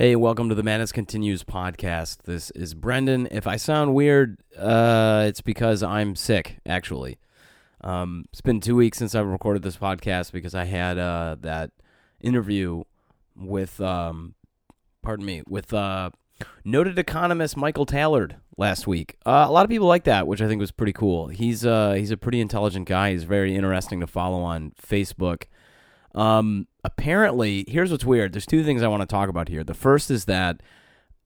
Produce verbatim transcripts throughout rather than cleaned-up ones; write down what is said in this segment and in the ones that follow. Hey, welcome to the Madness Continues podcast. This is Brendan. If I sound weird, uh, it's because I'm sick, actually. Um, it's been two weeks since I've recorded this podcast because I had uh, that interview with, um, pardon me, with uh, noted economist Michael Taillard last week. Uh, a lot of people like that, which I think was pretty cool. He's, uh, he's a pretty intelligent guy. He's very interesting to follow on Facebook. Um, apparently, here's what's weird. There's two things I want to talk about here. The first is that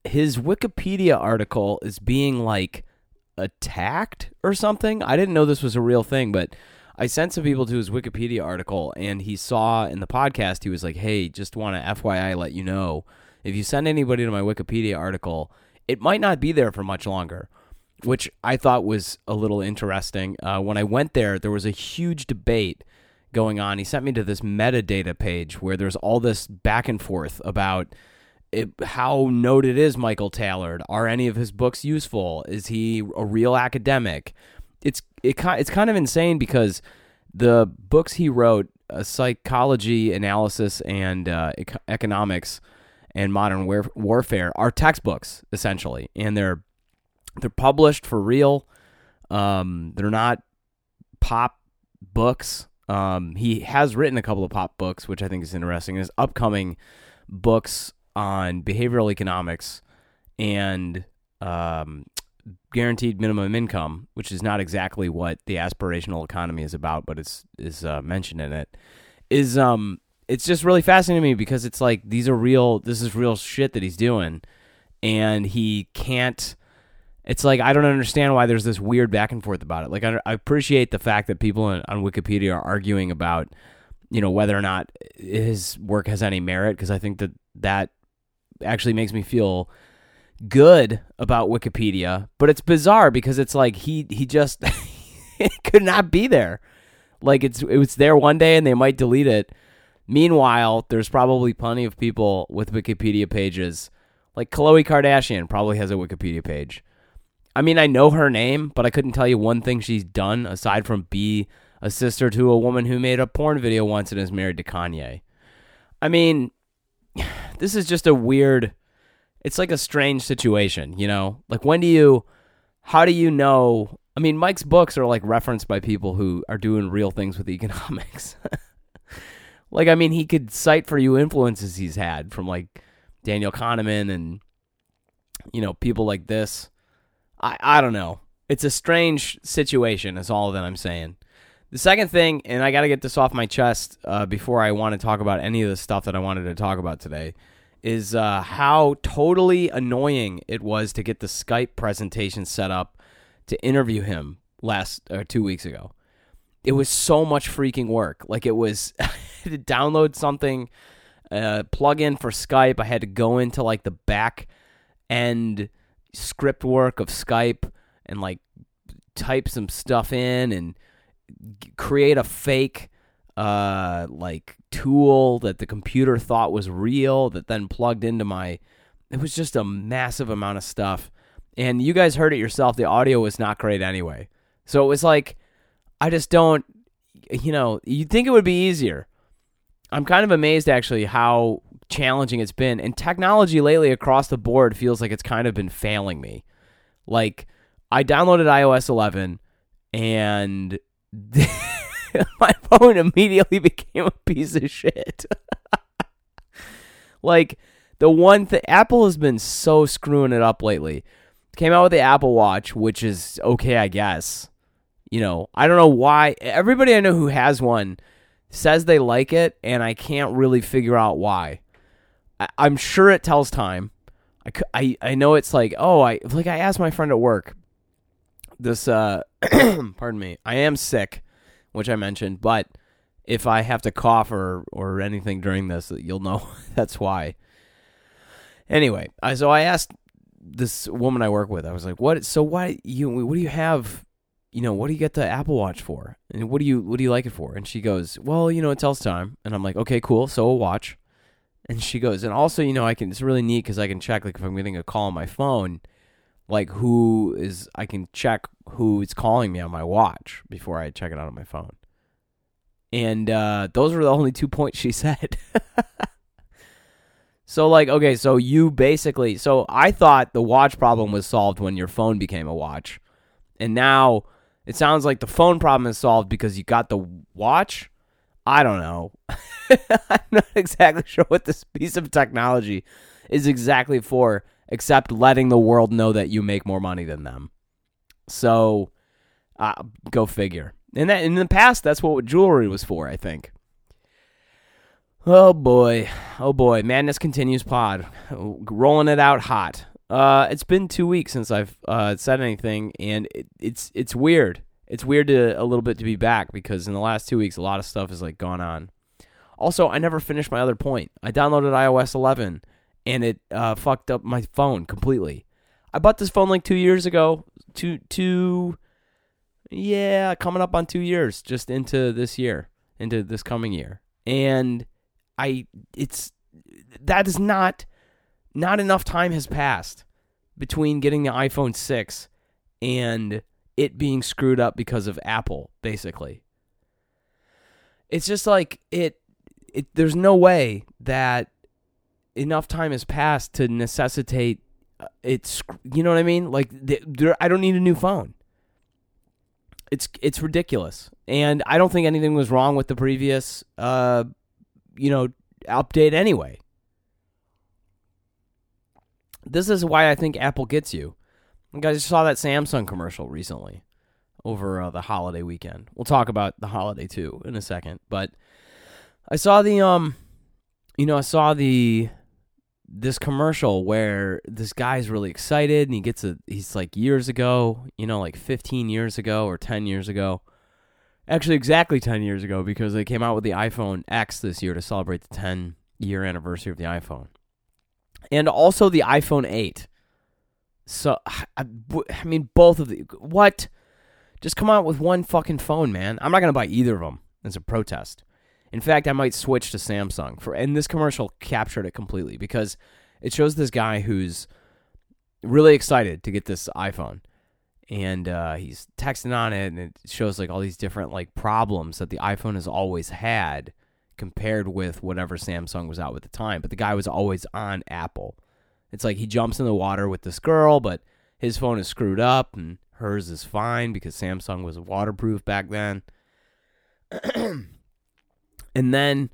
his Wikipedia article is being, like, attacked or something. I didn't know this was a real thing, but I sent some people to his Wikipedia article, and he saw in the podcast, he was like, hey, just want to F Y I let you know, if you send anybody to my Wikipedia article, it might not be there for much longer, which I thought was a little interesting. Uh, when I went there, there was a huge debate going on. He sent me to this metadata page where there's all this back and forth about it, how noted is Michael Taillard? Are any of his books useful? Is he a real academic? It's it it's kind of insane because the books he wrote, uh, psychology, analysis, and uh, ec- economics, and modern war- warfare, are textbooks essentially, and they're they're published for real. Um, they're not pop books. Um, he has written a couple of pop books, which I think is interesting. His upcoming books on behavioral economics and um, guaranteed minimum income, which is not exactly what the aspirational economy is about, but it's is uh, mentioned in it. Is um, it's just really fascinating to me because it's like these are real. This is real shit that he's doing, and he can't. It's like, I don't understand why there's this weird back and forth about it. Like, I, I appreciate the fact that people on, on Wikipedia are arguing about, you know, whether or not his work has any merit, because I think that that actually makes me feel good about Wikipedia. But it's bizarre because it's like he he just it could not be there. Like, it's it was there one day and they might delete it. Meanwhile, there's probably plenty of people with Wikipedia pages. Like, Khloe Kardashian probably has a Wikipedia page. I mean, I know her name, but I couldn't tell you one thing she's done aside from be a sister to a woman who made a porn video once and is married to Kanye. I mean, this is just a weird, it's like a strange situation, you know? Like, when do you, how do you know? I mean, Mike's books are, like, referenced by people who are doing real things with economics. Like, I mean, he could cite for you influences he's had from, like, Daniel Kahneman and, you know, people like this. I, I don't know. It's a strange situation is all that I'm saying. The second thing, and I got to get this off my chest uh, before I want to talk about any of the stuff that I wanted to talk about today, is uh, how totally annoying it was to get the Skype presentation set up to interview him last or two weeks ago. It was so much freaking work. Like, it was to download something, uh, plug in for Skype. I had to go into, like, the back end script work of Skype and, like, type some stuff in and create a fake uh like tool that the computer thought was real that then plugged into my it was just a massive amount of stuff, and you guys heard it yourself, the audio was not great anyway, so it was like, I just don't, you know, you'd think it would be easier. I'm kind of amazed, actually, how challenging it's been, and technology lately across the board feels like it's kind of been failing me. Like, I downloaded iOS eleven, and my phone immediately became a piece of shit. Like, the one thing, Apple has been so screwing it up lately. Came out with the Apple Watch, which is okay, I guess. You know, I don't know why. Everybody I know who has one says they like it, and I can't really figure out why. I, I'm sure it tells time. I, I, I know it's like, oh, I like I asked my friend at work this, uh, pardon me, I am sick, which I mentioned, but if I have to cough or, or anything during this, you'll know that's why. Anyway, I, so I asked this woman I work with, I was like, what, so why, you, what do you have? You know, what do you get the Apple Watch for? And what do you what do you like it for? And she goes, well, you know, it tells time. And I'm like, okay, cool. So a watch. And she goes, and also, you know, I can. It's really neat because I can check, like, if I'm getting a call on my phone, like, who is, I can check who is calling me on my watch before I check it out on my phone. And uh, those were the only two points she said. So like, okay, so you basically, so I thought the watch problem was solved when your phone became a watch. And now it sounds like the phone problem is solved because you got the watch. I don't know. I'm not exactly sure what this piece of technology is exactly for, except letting the world know that you make more money than them. So uh, go figure. And that, in the past, that's what jewelry was for, I think. Oh, boy. Oh, boy. Madness Continues Pod. Rolling it out hot. Uh, it's been two weeks since I've uh, said anything, and it, it's it's weird. It's weird to, a little bit to be back, because in the last two weeks, a lot of stuff has, like, gone on. Also, I never finished my other point. I downloaded iOS eleven, and it uh, fucked up my phone completely. I bought this phone, like, two years ago. Two, two, yeah, coming up on two years, just into this year, into this coming year. And... I, it's, that is not, not enough time has passed between getting the iPhone six and it being screwed up because of Apple, basically. It's just like, it, it, there's no way that enough time has passed to necessitate it's, you know what I mean? Like, there, I don't need a new phone. It's, it's ridiculous. And I don't think anything was wrong with the previous, uh, you know, update anyway. This is why I think Apple gets you. Like, I just saw that Samsung commercial recently over uh, the holiday weekend. We'll talk about the holiday too in a second, but I saw the, um, you know, I saw the, this commercial where this guy's really excited and he gets a, he's like years ago, you know, like fifteen years ago or ten years ago. Actually, exactly ten years ago, because they came out with the iPhone ten this year to celebrate the ten-year anniversary of the iPhone. And also the iPhone eight. So, I, I mean, both of the... What? Just come out with one fucking phone, man. I'm not going to buy either of them as a protest. In fact, I might switch to Samsung. For, and this commercial captured it completely, because it shows this guy who's really excited to get this iPhone. And uh, he's texting on it, and it shows like all these different like problems that the iPhone has always had compared with whatever Samsung was out with at the time. But the guy was always on Apple. It's like he jumps in the water with this girl, but his phone is screwed up, and hers is fine because Samsung was waterproof back then. And then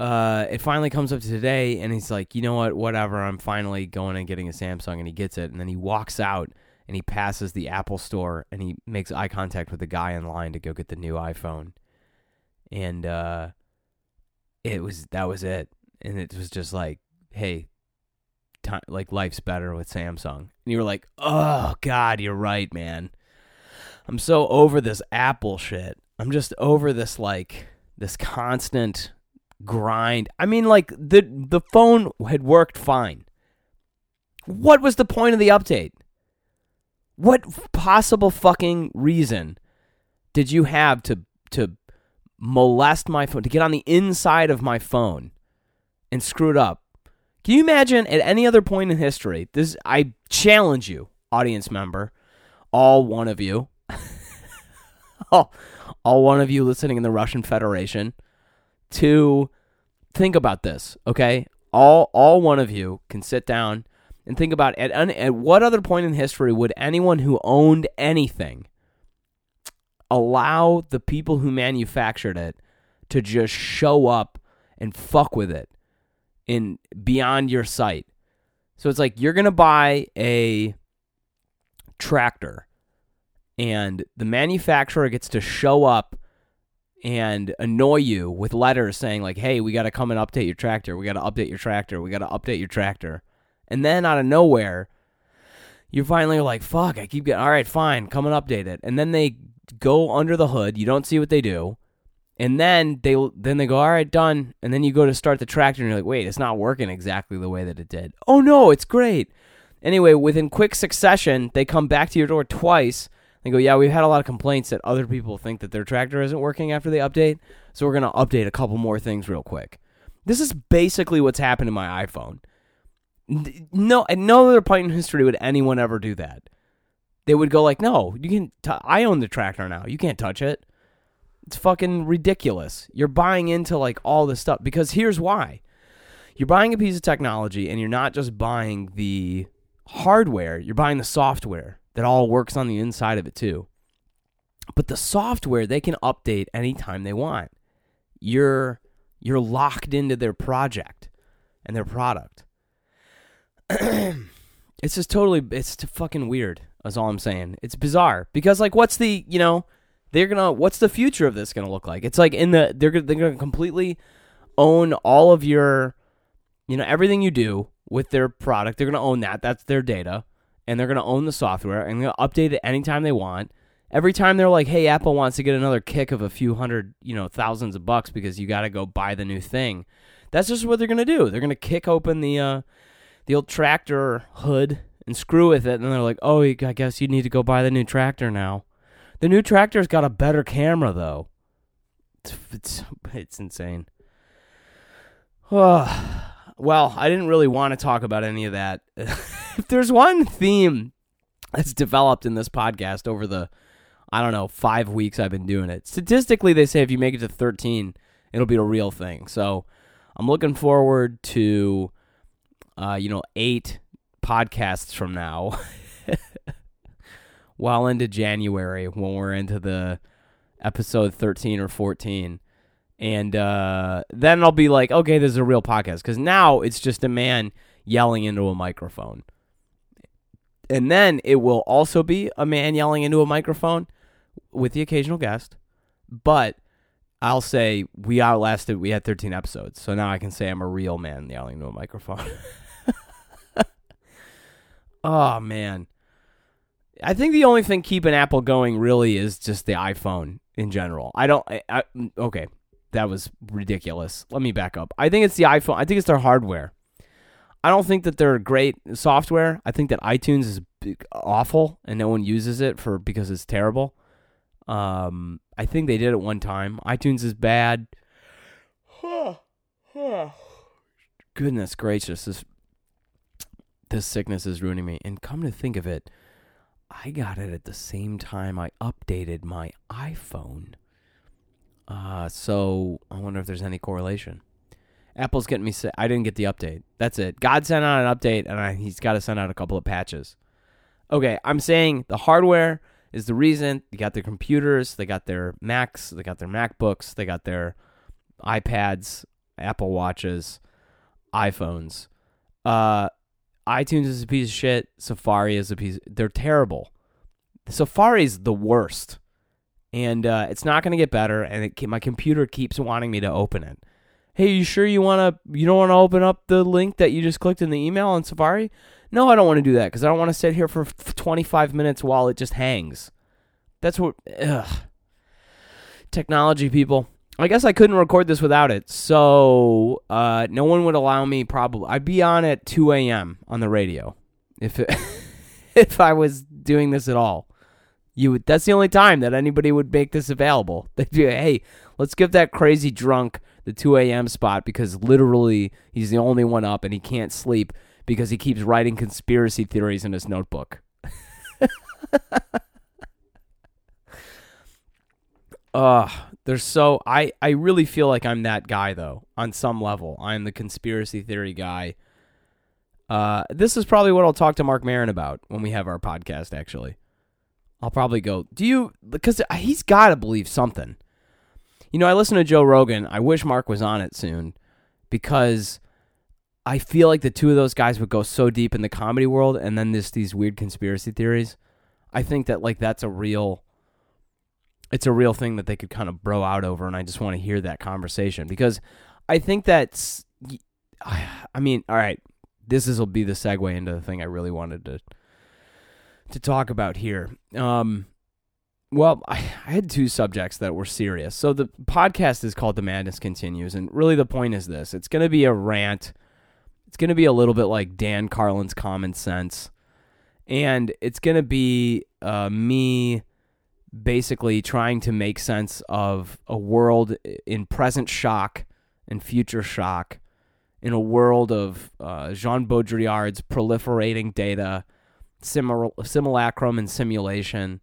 uh, it finally comes up to today, and he's like, you know what, whatever, I'm finally going and getting a Samsung, and he gets it, and then he walks out. And he passes the Apple store, and he makes eye contact with the guy in line to go get the new iPhone. And uh, it was that was it. And it was just like, hey, time, like life's better with Samsung. And you were like, oh, God, you're right, man. I'm so over this Apple shit. I'm just over this, like, this constant grind. I mean, like, the the phone had worked fine. What was the point of the update? What possible fucking reason did you have to to molest my phone, to get on the inside of my phone and screw it up? Can you imagine at any other point in history, this I challenge you, audience member, all one of you, all, all one of you listening in the Russian Federation, to think about this, okay? All all one of you can sit down and think about, at, at what other point in history would anyone who owned anything allow the people who manufactured it to just show up and fuck with it in beyond your sight? So it's like you're going to buy a tractor, and the manufacturer gets to show up and annoy you with letters saying like, hey, we got to come and update your tractor. We got to update your tractor. We got to update your tractor. And then out of nowhere, you finally are like, fuck, I keep getting, all right, fine, come and update it. And then they go under the hood. You don't see what they do. And then they then they go, all right, done. And then you go to start the tractor, and you're like, wait, it's not working exactly the way that it did. Oh, no, it's great. Anyway, within quick succession, they come back to your door twice. They go, yeah, we've had a lot of complaints that other people think that their tractor isn't working after they update, so we're going to update a couple more things real quick. This is basically what's happened to my iPhone. No, at no other point in history would anyone ever do that. They would go like, no, you can. T- I own the tractor now. You can't touch it. It's fucking ridiculous. You're buying into like all this stuff, because here's why. you're buying a piece of technology, and you're not just buying the hardware, you're buying the software that all works on the inside of it too. But the software, they can update anytime they want. You're you're locked into their project and their product. It's just totally, it's fucking weird, is all I'm saying. It's bizarre, because like, what's the, you know, they're gonna, what's the future of this gonna look like? It's like in the, they're, they're gonna completely own all of your, you know, everything you do with their product. They're gonna own that, that's their data, and they're gonna own the software, and they're gonna update it anytime they want. Every time they're like, hey, Apple wants to get another kick of a few hundred, you know, thousands of bucks because you gotta go buy the new thing. That's just what they're gonna do. They're gonna kick open the, uh, the old tractor hood and screw with it, and then they're like, oh, I guess you need to go buy the new tractor now. The new tractor's got a better camera, though. It's it's, it's insane. Oh, well, I didn't really want to talk about any of that. If there's one theme that's developed in this podcast over the, I don't know, five weeks I've been doing it, statistically, they say if you make it to thirteen, it'll be a real thing. So I'm looking forward to... Uh, you know, eight podcasts from now, well into January when we're into the episode thirteen or fourteen, and uh, then I'll be like, okay, this is a real podcast, because now it's just a man yelling into a microphone, and then it will also be a man yelling into a microphone with the occasional guest, but I'll say we outlasted, we had thirteen episodes, so now I can say I'm a real man yelling into a microphone. Oh, man. I think the only thing keeping Apple going really is just the iPhone in general. I don't, I, I, okay, that was ridiculous. Let me back up. I think it's the iPhone. I think it's their hardware. I don't think that they're great software. I think that iTunes is awful, and no one uses it for because it's terrible. Um, I think they did it one time. iTunes is bad. Goodness gracious, this this sickness is ruining me. And come to think of it, I got it at the same time I updated my iPhone. Uh, so I wonder if there's any correlation. Apple's getting me sick. I didn't get the update. That's it. God sent out an update, and I, he's got to send out a couple of patches. Okay, I'm saying the hardware is the reason. They got their computers, they got their Macs, they got their MacBooks, they got their iPads, Apple Watches, iPhones. Uh, iTunes is a piece of shit. Safari is a piece of, they're terrible. Safari's the worst. And uh, it's not going to get better, and it, my computer keeps wanting me to open it. Hey, you sure you want to, you don't want to open up the link that you just clicked in the email on Safari? No, I don't want to do that, because I don't want to sit here for twenty-five minutes while it just hangs. That's what... Ugh. Technology, people. I guess I couldn't record this without it, so uh, no one would allow me probably... I'd be on at two a.m. on the radio if it, if I was doing this at all. You would, that's the only time that anybody would make this available. They'd be, hey, let's give that crazy drunk the two a.m. spot, because literally he's the only one up and he can't sleep, because he keeps writing conspiracy theories in his notebook. uh, there's so I, I really feel like I'm that guy, though, on some level. I'm the conspiracy theory guy. Uh, this is probably what I'll talk to Mark Maron about when we have our podcast, actually. I'll probably go, do you, because he's got to believe something. You know, I listen to Joe Rogan. I wish Mark was on it soon, because I feel like the two of those guys would go so deep in the comedy world, and then this these weird conspiracy theories. I think that like that's a real, it's a real thing that they could kind of bro out over, and I just want to hear that conversation, because I think that's, I mean, all right, this is will be the segue into the thing I really wanted to to talk about here. Um, well, I, I had two subjects that were serious. So the podcast is called The Madness Continues, and really the point is this: it's going to be a rant. It's going to be a little bit like Dan Carlin's Common Sense. And it's going to be uh, me basically trying to make sense of a world in present shock and future shock, in a world of uh, Jean Baudrillard's proliferating data, simul- simulacrum and simulation,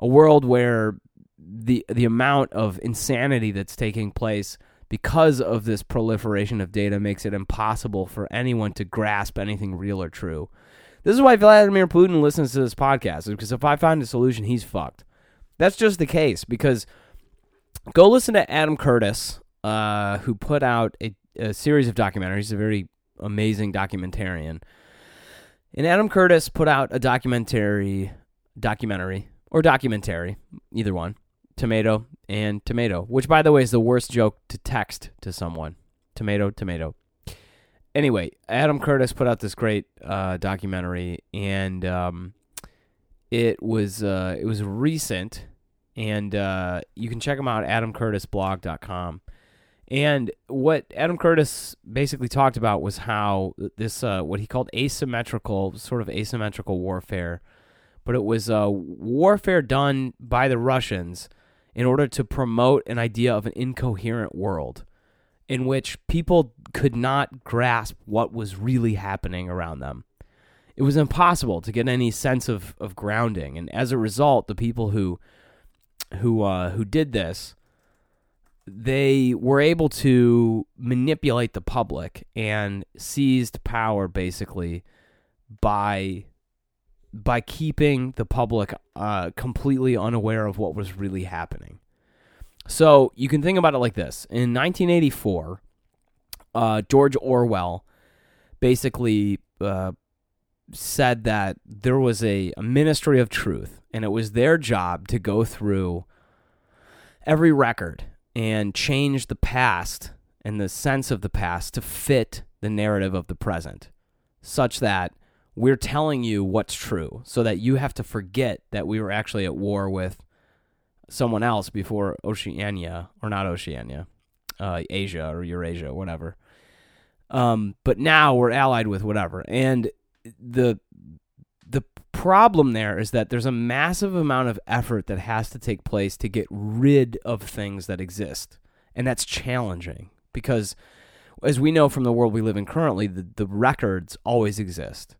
a world where the the amount of insanity that's taking place because of this proliferation of data, makes it impossible for anyone to grasp anything real or true. This is why Vladimir Putin listens to this podcast, because if I find a solution, he's fucked. That's just the case, because go listen to Adam Curtis, uh, who put out a, a series of documentaries. He's a very amazing documentarian. And Adam Curtis put out a documentary, documentary, or documentary, either one, tomato and tomato, which, by the way, is the worst joke to text to someone. Tomato, tomato. Anyway, Adam Curtis put out this great uh, documentary, and um, it was uh, it was recent, and uh, you can check him out at adam curtis blog dot com. And what Adam Curtis basically talked about was how this, uh, what he called asymmetrical, sort of asymmetrical warfare, but it was uh, warfare done by the Russians in order to promote an idea of an incoherent world in which people could not grasp what was really happening around them. It was impossible to get any sense of, of grounding, and as a result, the people who who uh, who did this, they were able to manipulate the public and seized power basically by by keeping the public uh, completely unaware of what was really happening. So you can think about it like this. In nineteen eighty-four, uh, George Orwell basically uh, said that there was a, a ministry of truth, and it was their job to go through every record and change the past and the sense of the past to fit the narrative of the present, such that we're telling you what's true, so that you have to forget that we were actually at war with someone else before Oceania, or not Oceania, uh, Asia or Eurasia, whatever. Um, but now we're allied with whatever. And the the problem there is that there's a massive amount of effort that has to take place to get rid of things that exist. And that's challenging because, as we know from the world we live in currently, the, the records always exist.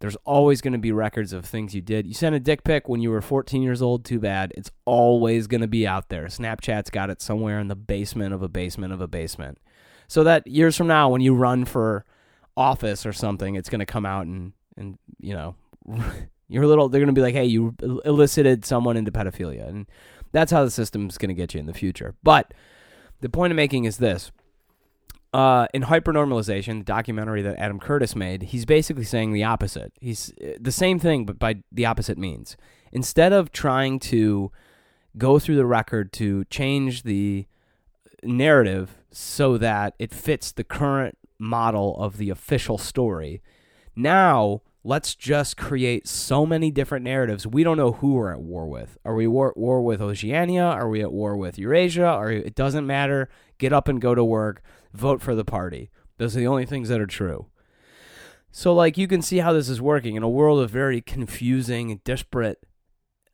There's always going to be records of things you did. You sent a dick pic when you were fourteen years old, too bad. It's always going to be out there. Snapchat's got it somewhere in the basement of a basement of a basement. So that years from now, when you run for office or something, it's going to come out and, and you know, you're little, they're going to be like, hey, you elicited someone into pedophilia. And that's how the system's going to get you in the future. But the point I'm making is this. Uh, in Hypernormalization, the documentary that Adam Curtis made, he's basically saying the opposite. He's the same thing, but by the opposite means. Instead of trying to go through the record to change the narrative so that it fits the current model of the official story, now let's just create so many different narratives. We don't know who we're at war with. Are we at war, war with Oceania? Are we at war with Eurasia? Are we, it doesn't matter. Get up and go to work. Vote for the party. Those are the only things that are true. So, like, you can see how this is working. In a world of very confusing and disparate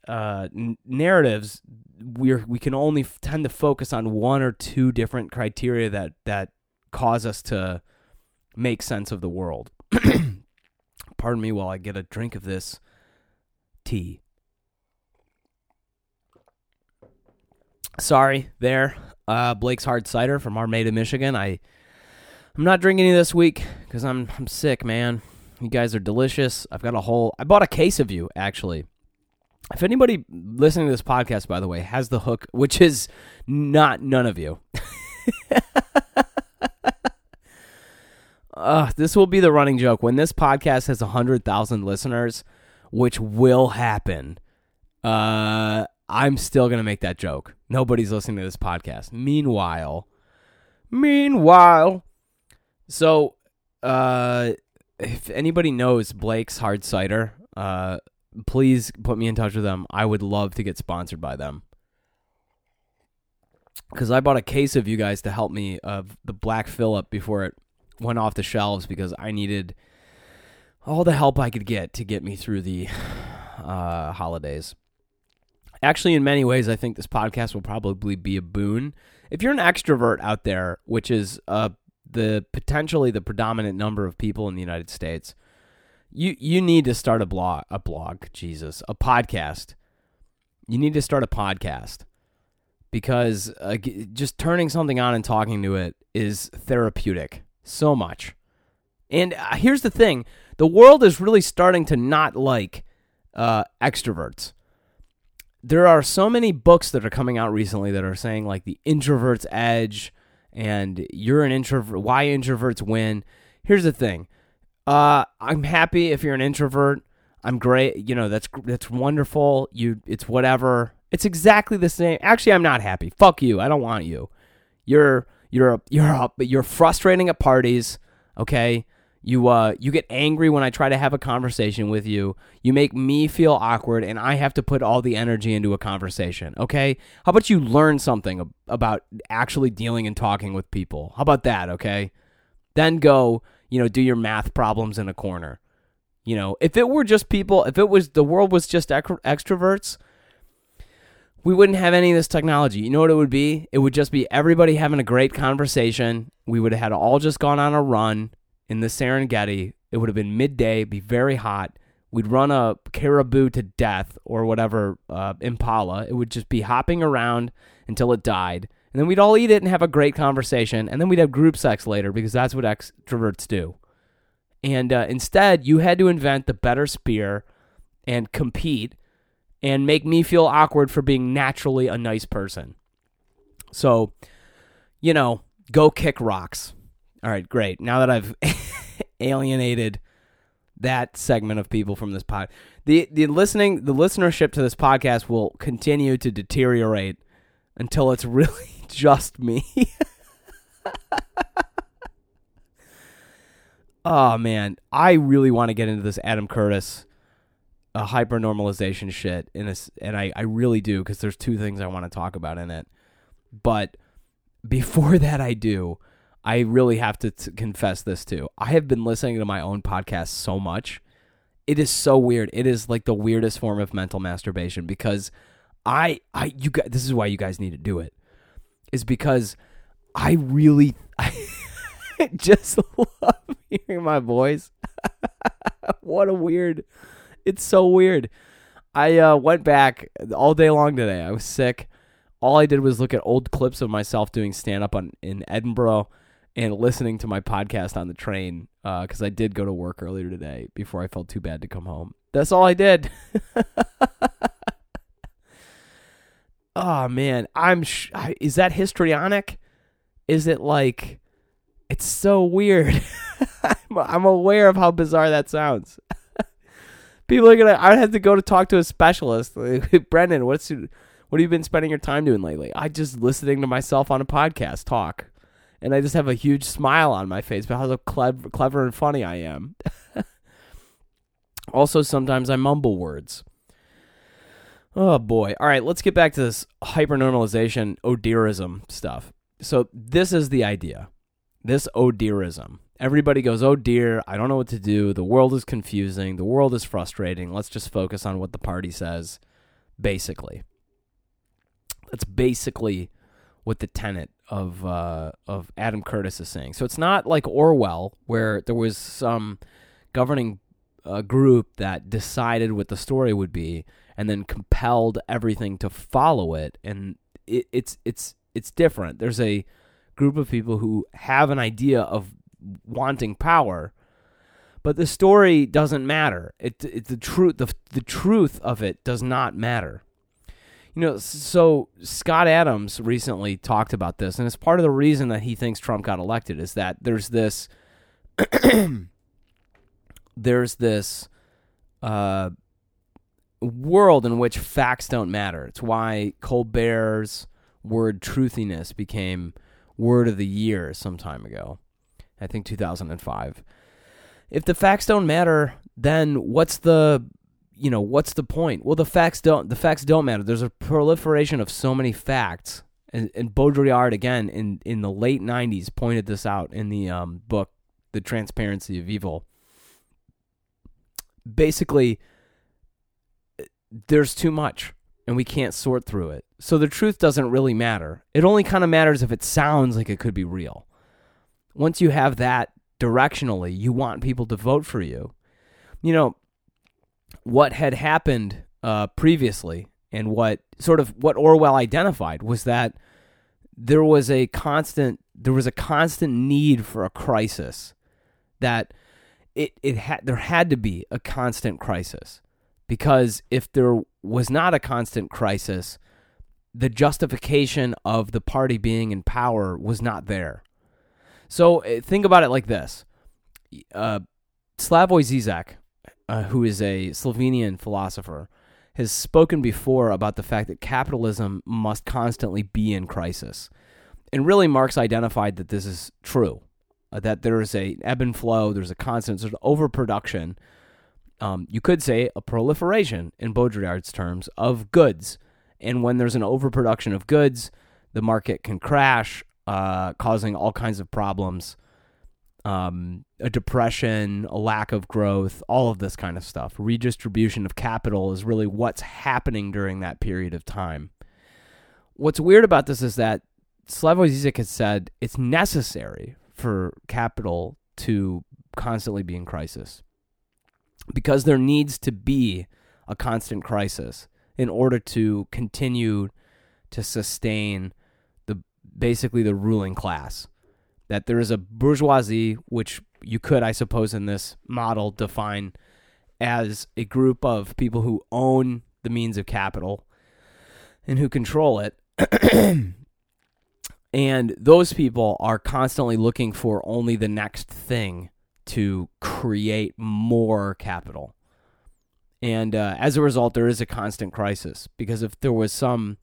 uh, n- narratives, we're, we can only f- tend to focus on one or two different criteria that, that cause us to make sense of the world. Pardon me while I get a drink of this tea. Sorry, there. Uh, Blake's Hard Cider from Armada, Michigan. I, I'm not drinking any this week because I'm I'm sick, man. You guys are delicious. I've got a whole... I bought a case of you, actually. If anybody listening to this podcast, by the way, has the hook, which is not none of you. Uh, this will be the running joke. When this podcast has one hundred thousand listeners, which will happen, uh, I'm still going to make that joke. Nobody's listening to this podcast. Meanwhile, meanwhile, so uh, if anybody knows Blake's Hard Cider, uh, please put me in touch with them. I would love to get sponsored by them. Because I bought a case of you guys to help me of uh, the Black Phillip before it went off the shelves, because I needed all the help I could get to get me through the uh, holidays. Actually, in many ways, I think this podcast will probably be a boon. If you're an extrovert out there, which is uh, the potentially the predominant number of people in the United States, you you need to start a blog, a blog, Jesus, a podcast. You need to start a podcast. because uh, just turning something on and talking to it is therapeutic so much. And uh, here's the thing. The world is really starting to not like uh, extroverts. There are so many books that are coming out recently that are saying, like, the introvert's edge and you're an introvert, why introverts win. Here's the thing. Uh, I'm happy if you're an introvert. I'm great. You know, that's that's wonderful. You, it's whatever. It's exactly the same. Actually, I'm not happy. Fuck you. I don't want you. You're you're a, you're a, you're frustrating at parties. Okay. You uh you get angry when I try to have a conversation with you. You make me feel awkward, and I have to put all the energy into a conversation. Okay. How about you learn something about actually dealing and talking with people? How about that? Okay. Then go, you know, do your math problems in a corner. You know, if it were just people, if it was the world was just extroverts, we wouldn't have any of this technology. You know what it would be? It would just be everybody having a great conversation. We would have had all just gone on a run in the Serengeti. It would have been midday, be very hot. We'd run a caribou to death or whatever, uh, impala. It would just be hopping around until it died. And then we'd all eat it and have a great conversation. And then we'd have group sex later because that's what extroverts do. And uh, instead, you had to invent the better spear and compete and make me feel awkward for being naturally a nice person. So, you know, go kick rocks. All right, great. Now that I've alienated that segment of people from this pod, the the listening, the listenership to this podcast will continue to deteriorate until it's really just me. Oh, man, I really want to get into this Adam Curtis uh, hypernormalization shit, in a, and I, I really do, because there's two things I want to talk about in it. But before that I do, I really have to t- confess this, too. I have been listening to my own podcast so much. It is so weird. It is like the weirdest form of mental masturbation, because I, I you guys, this is why you guys need to do it, is because I really... I, I just love hearing my voice. What a weird, it's so weird. I uh, went back all day long today. I was sick. All I did was look at old clips of myself doing stand-up on, in Edinburgh and listening to my podcast on the train, because uh, I did go to work earlier today before I felt too bad to come home. That's all I did. Oh, man. I'm. Sh- I, is that histrionic? Is it like... It's so weird. I'm, I'm aware of how bizarre that sounds. People are going to, I have to go to talk to a specialist. Like, Brendan, what's, what have you been spending your time doing lately? I just listening to myself on a podcast talk. And I just have a huge smile on my face about how clever, clever and funny I am. Also, sometimes I mumble words. Oh, boy. All right, let's get back to this hypernormalization, odierism stuff. So this is the idea. This odierism. Everybody goes, oh dear, I don't know what to do. The world is confusing. The world is frustrating. Let's just focus on what the party says, basically. That's basically what the tenet of uh, of Adam Curtis is saying. So it's not like Orwell, where there was some governing uh, group that decided what the story would be and then compelled everything to follow it. And it, it's it's it's different. There's a group of people who have an idea of wanting power, but the story doesn't matter. It, it the truth the the truth of it does not matter. You know, so Scott Adams recently talked about this, and it's part of the reason that he thinks Trump got elected is that there's this there's this uh, world in which facts don't matter. It's why Colbert's word truthiness became word of the year some time ago, I think two thousand five. If the facts don't matter, then what's the, you know, what's the point? Well, the facts don't. The facts don't matter. There's a proliferation of so many facts, and, and Baudrillard again in, in the late nineties pointed this out in the um, book "The Transparency of Evil." Basically, there's too much, and we can't sort through it. So the truth doesn't really matter. It only kind of matters if it sounds like it could be real. Once you have that directionally, you want people to vote for you. You know, what had happened uh, previously and what sort of what Orwell identified was that there was a constant there was a constant need for a crisis, that it it had there had to be a constant crisis, because if there was not a constant crisis, the justification of the party being in power was not there. So think about it like this. Uh, Slavoj Zizek, uh, who is a Slovenian philosopher, has spoken before about the fact that capitalism must constantly be in crisis. And really, Marx identified that this is true, uh, that there is an ebb and flow, there's a constant sort of overproduction, um, you could say a proliferation, in Baudrillard's terms, of goods. And when there's an overproduction of goods, the market can crash, uh, causing all kinds of problems, um, a depression, a lack of growth, all of this kind of stuff. Redistribution of capital is really what's happening during that period of time. What's weird about this is that Slavoj Zizek has said it's necessary for capital to constantly be in crisis, because there needs to be a constant crisis in order to continue to sustain the basically the ruling class. That there is a bourgeoisie, which you could, I suppose, in this model define as a group of people who own the means of capital and who control it. And those people are constantly looking for only the next thing to create more capital. And uh, as a result, there is a constant crisis, because if there was some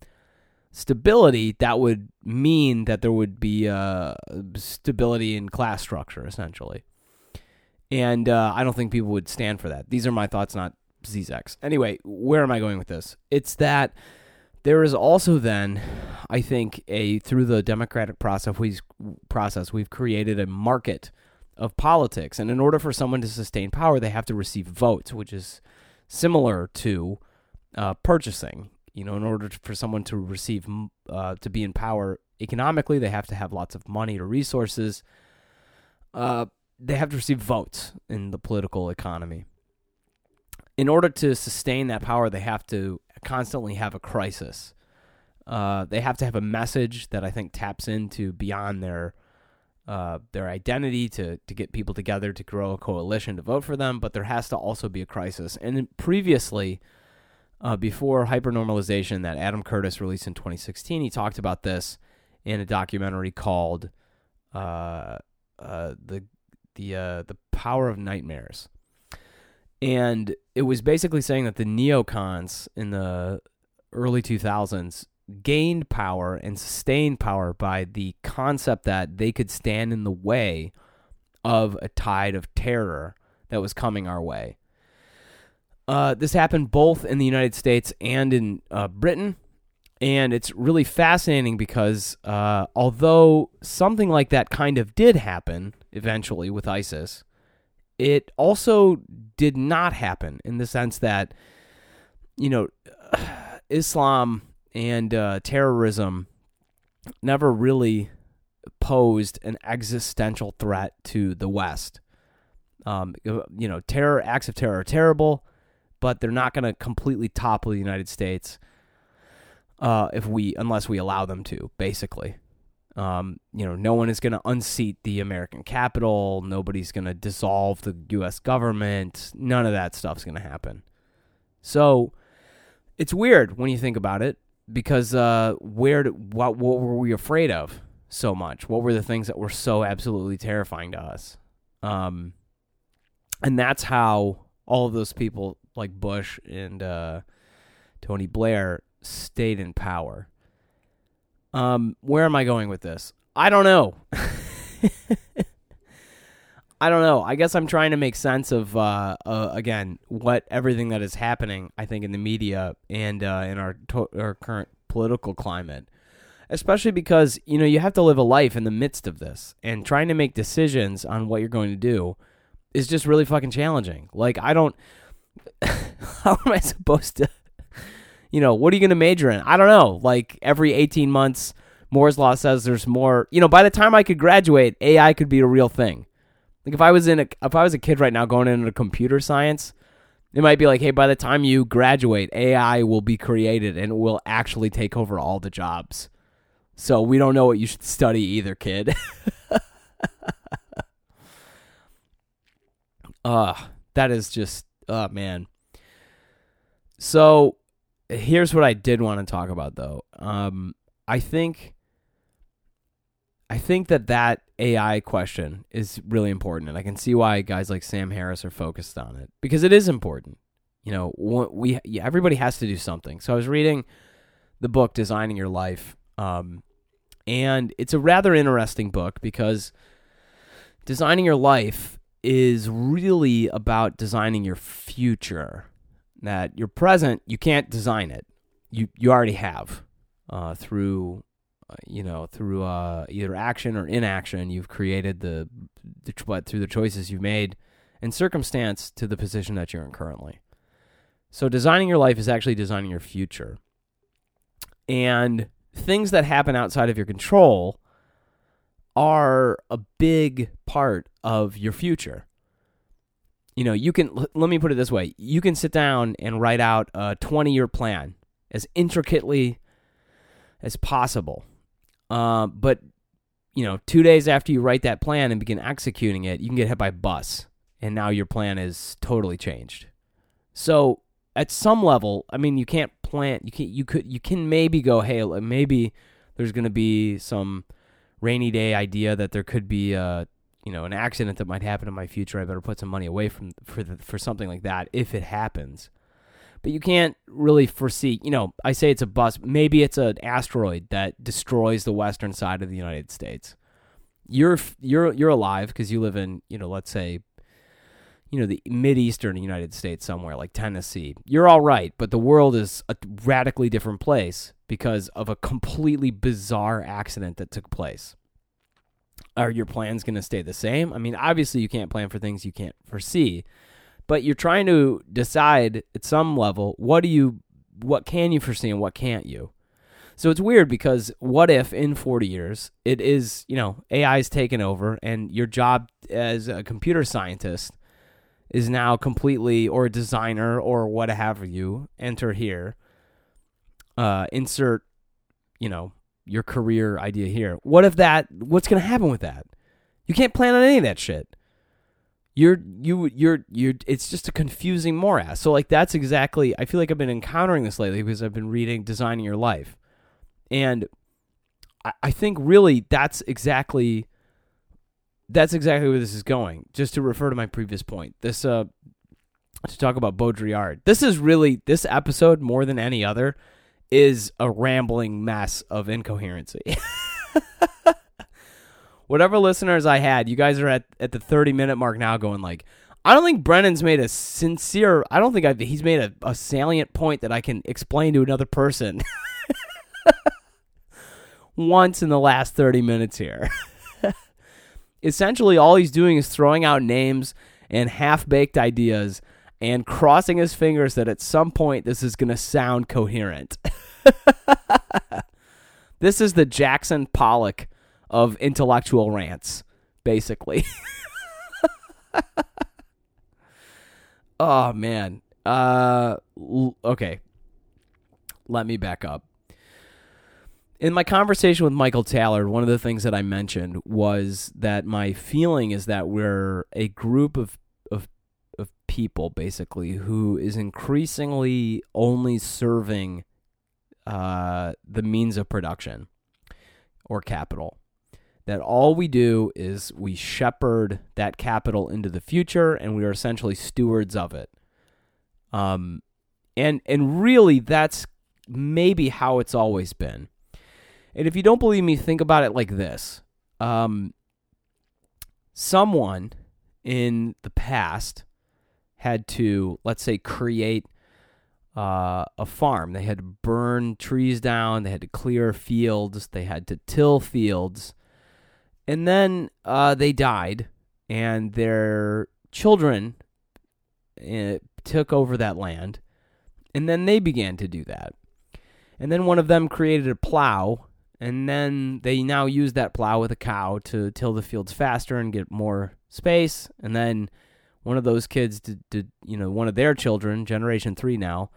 stability, that would mean that there would be uh, stability in class structure, essentially. And uh, I don't think people would stand for that. These are my thoughts, not Zizek's. Anyway, where am I going with this? It's that there is also then, I think, a through the democratic process, we've, process, we've created a market of politics. And in order for someone to sustain power, they have to receive votes, which is similar to uh, purchasing. You know, in order to, for someone to receive, uh, to be in power economically, they have to have lots of money or resources. Uh, they have to receive votes in the political economy. In order to sustain that power, they have to constantly have a crisis. Uh, they have to have a message that I think taps into beyond their Uh, their identity to, to get people together to grow a coalition to vote for them, but there has to also be a crisis. And previously, uh, before Hypernormalization that Adam Curtis released in twenty sixteen, he talked about this in a documentary called uh, uh, the the uh, the Power of Nightmares, and it was basically saying that the neocons in the early two thousands gained power and sustained power by the concept that they could stand in the way of a tide of terror that was coming our way. Uh, this happened both in the United States and in uh, Britain, and it's really fascinating because uh, although something like that kind of did happen eventually with ISIS, it also did not happen in the sense that, you know, Islam and uh, terrorism never really posed an existential threat to the West. Um, you know, terror acts of terror are terrible, but they're not going to completely topple the United States uh, if we, unless we allow them to. Basically, um, you know, no one is going to unseat the American Capitol. Nobody's going to dissolve the U S government. None of that stuff's going to happen. So it's weird when you think about it. Because uh, where did, what what were we afraid of so much? What were the things that were so absolutely terrifying to us? Um, and that's how all of those people like Bush and uh, Tony Blair stayed in power. Um, where am I going with this? I don't know. I don't know. I guess I'm trying to make sense of, uh, uh, again, what everything that is happening, I think, in the media and uh, in our to- our current political climate, especially because, you know, you have to live a life in the midst of this, and trying to make decisions on what you're going to do is just really fucking challenging. Like, I don't, how am I supposed to, you know, what are you going to major in? I don't know. Like, every eighteen months, Moore's law says there's more, you know, by the time I could graduate, A I could be a real thing. Like if I was in a, if I was a kid right now going into computer science It might be like, hey, by the time you graduate, A I will be created and it will actually take over all the jobs. So we don't know what you should study either, kid. uh, that is just, oh, man. So here's what I did want to talk about, though. Um, I think... I think that that A I question is really important, and I can see why guys like Sam Harris are focused on it, because it is important. You know, we yeah, everybody has to do something. So I was reading the book Designing Your Life, um, and it's a rather interesting book because designing your life is really about designing your future. That your present, you can't design it. You you already have uh, through... you know, through uh, either action or inaction, you've created the, the what through the choices you've made and circumstance to the position that you're in currently. So designing your life is actually designing your future. And things that happen outside of your control are a big part of your future. You know, you can, let me put it this way, you can sit down and write out a twenty-year plan as intricately as possible. Uh, but, you know, two days after you write that plan and begin executing it, you can get hit by a bus, and now your plan is totally changed. So at some level, I mean, you can't plan, you can you could you can maybe go, hey, maybe there's going to be some rainy day idea that there could be a, you know, an accident that might happen in my future. I better put some money away from for the, for something like that if it happens. But you can't really foresee, you know, I say it's a bus. Maybe it's an asteroid that destroys the western side of the United States. You're you're you're alive because you live in, you know, let's say, you know, the mid-eastern United States somewhere like Tennessee. You're all right, but the world is a radically different place because of a completely bizarre accident that took place. Are your plans going to stay the same? I mean, obviously you can't plan for things you can't foresee. But you're trying to decide at some level, what do you, what can you foresee and what can't you? So it's weird because what if in forty years it is, you know, A I's taken over and your job as a computer scientist is now completely, or a designer or what have you, enter here, uh, insert, you know, your career idea here. What if that, what's going to happen with that? You can't plan on any of that shit. You're, you, you're, you're, it's just a confusing morass. So, like, that's exactly, I feel like I've been encountering this lately because I've been reading Designing Your Life. And I, I think really that's exactly, that's exactly where this is going. Just to refer to my previous point, this, uh, to talk about Baudrillard. This is really, this episode more than any other is a rambling mess of incoherency. Whatever listeners I had, you guys are at, at the thirty-minute mark now going like, I don't think Brennan's made a sincere, I don't think I've, he's made a, a salient point that I can explain to another person once in the last thirty minutes here. Essentially, all he's doing is throwing out names and half-baked ideas and crossing his fingers that at some point this is going to sound coherent. This is the Jackson Pollock of intellectual rants, basically. Oh, man. Uh, l- okay. Let me back up. In my conversation with Michael Taillard, one of the things that I mentioned was that my feeling is that we're a group of, of, of people, basically, who is increasingly only serving uh, the means of production or capital. That all we do is we shepherd that capital into the future, and we are essentially stewards of it. Um, and and really, that's maybe how it's always been. And if you don't believe me, think about it like this. Um, someone in the past had to, let's say, create Uh, a farm. They had to burn trees down. They had to clear fields. They had to till fields. And then uh, they died, and their children uh, took over that land, and then they began to do that. And then one of them created a plow, and then they now use that plow with a cow to till the fields faster and get more space, and then one of those kids did, did, you know, one of their children, generation three now,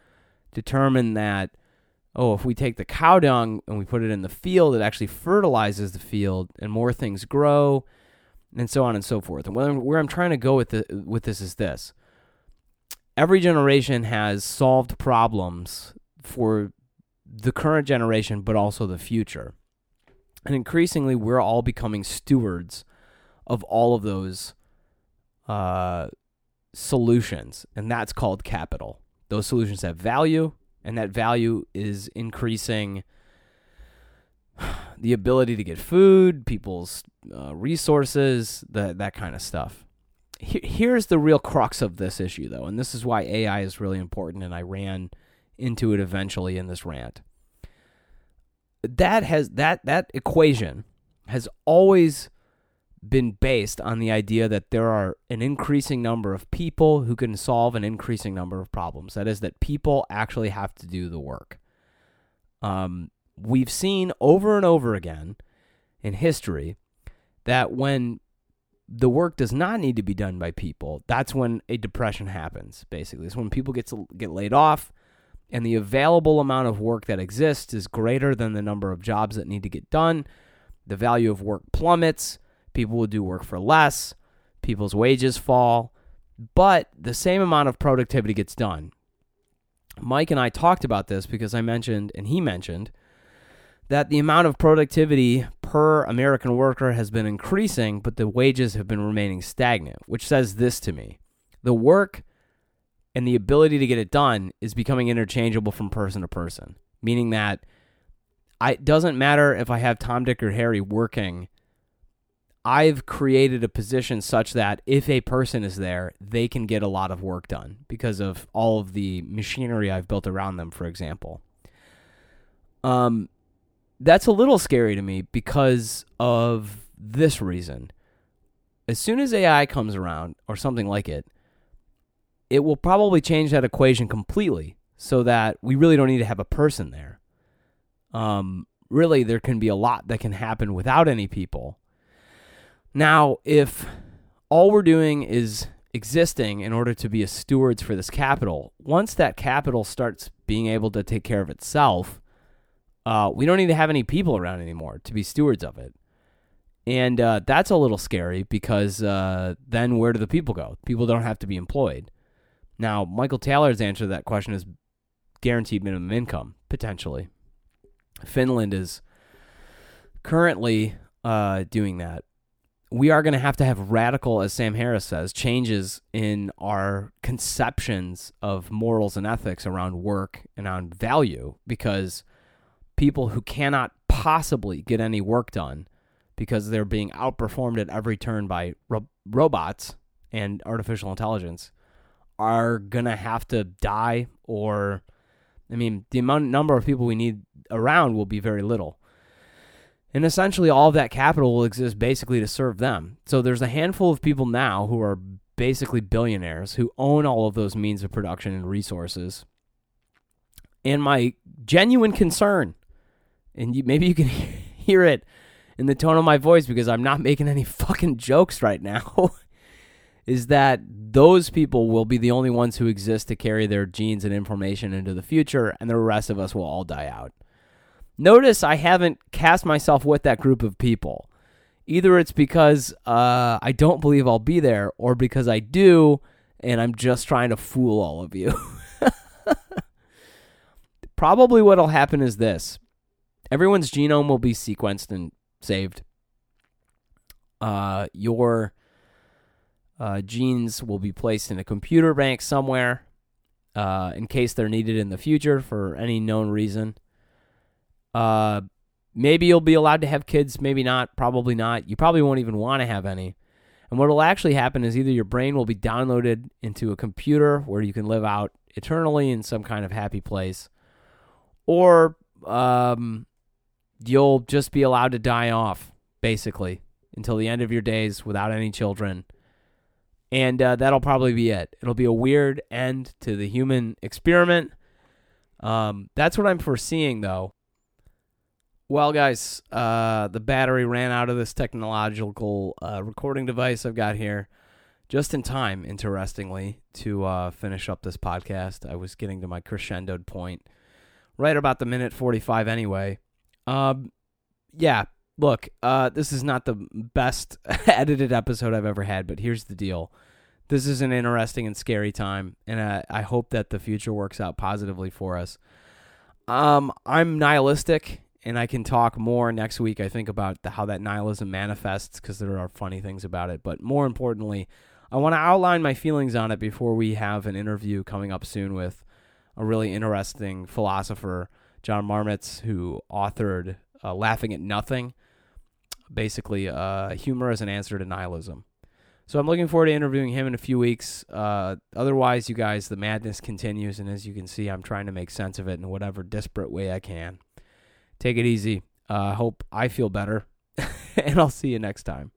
determined that, oh, if we take the cow dung and we put it in the field, it actually fertilizes the field and more things grow, and so on and so forth. And where I'm, where I'm trying to go with the, with this is this. Every generation has solved problems for the current generation, but also the future. And increasingly, we're all becoming stewards of all of those uh, solutions, and that's called capital. Those solutions have value, and that value is increasing the ability to get food, people's uh, resources, the, that kind of stuff. Here's the real crux of this issue, though, and this is why A I is really important, and I ran into it eventually in this rant. That has that that equation has always been based on the idea that there are an increasing number of people who can solve an increasing number of problems. That is, that people actually have to do the work. Um, we've seen over and over again in history that when the work does not need to be done by people, that's when a depression happens, basically. It's when people get to get laid off, and the available amount of work that exists is greater than the number of jobs that need to get done. The value of work plummets. People will do work for less. People's wages fall. But the same amount of productivity gets done. Mike and I talked about this because I mentioned, and he mentioned, that the amount of productivity per American worker has been increasing, but the wages have been remaining stagnant, which says this to me. The work and the ability to get it done is becoming interchangeable from person to person, meaning that I, it doesn't matter if I have Tom, Dick, or Harry working. I've created a position such that if a person is there, they can get a lot of work done because of all of the machinery I've built around them, for example. Um, that's a little scary to me because of this reason. As soon as A I comes around or something like it, it will probably change that equation completely so that we really don't need to have a person there. Um, really, there can be a lot that can happen without any people. Now, if all we're doing is existing in order to be a stewards for this capital, once that capital starts being able to take care of itself, uh, we don't need to have any people around anymore to be stewards of it. And uh, that's a little scary because uh, then where do the people go? People don't have to be employed. Now, Michael Taylor's answer to that question is guaranteed minimum income, potentially. Finland is currently uh, doing that. We are going to have to have radical, as Sam Harris says, changes in our conceptions of morals and ethics around work and on value, because people who cannot possibly get any work done because they're being outperformed at every turn by ro- robots and artificial intelligence are going to have to die, or, I mean, the amount number of people we need around will be very little. And essentially all of that capital will exist basically to serve them. So there's a handful of people now who are basically billionaires who own all of those means of production and resources. And my genuine concern, and you, maybe you can hear it in the tone of my voice because I'm not making any fucking jokes right now, is that those people will be the only ones who exist to carry their genes and information into the future, and the rest of us will all die out. Notice I haven't cast myself with that group of people. Either it's because uh, I don't believe I'll be there, or because I do, and I'm just trying to fool all of you. Probably what'll happen is this. Everyone's genome will be sequenced and saved. Uh, your uh, genes will be placed in a computer bank somewhere uh, in case they're needed in the future for any known reason. Uh, maybe you'll be allowed to have kids, maybe not, probably not. You probably won't even want to have any. And what will actually happen is either your brain will be downloaded into a computer where you can live out eternally in some kind of happy place, or um, you'll just be allowed to die off, basically, until the end of your days without any children. And uh, that'll probably be it. It'll be a weird end to the human experiment. Um, that's what I'm foreseeing, though. Well, guys, uh, the battery ran out of this technological uh, recording device I've got here. just in time, interestingly, to uh, finish up this podcast. I was getting to my crescendoed point right about the minute forty-five anyway. Um, yeah, look, uh, this is not the best edited episode I've ever had, but here's the deal. This is an interesting and scary time, and I, I hope that the future works out positively for us. Um, I'm nihilistic, and I can talk more next week, I think, about the, how that nihilism manifests, because there are funny things about it. But more importantly, I want to outline my feelings on it before we have an interview coming up soon with a really interesting philosopher, John Marmysz, who authored uh, Laughing at Nothing, basically uh, humor as an answer to nihilism. So I'm looking forward to interviewing him in a few weeks. Uh, otherwise, you guys, the madness continues, and as you can see, I'm trying to make sense of it in whatever disparate way I can. Take it easy. I uh, hope I feel better, and I'll see you next time.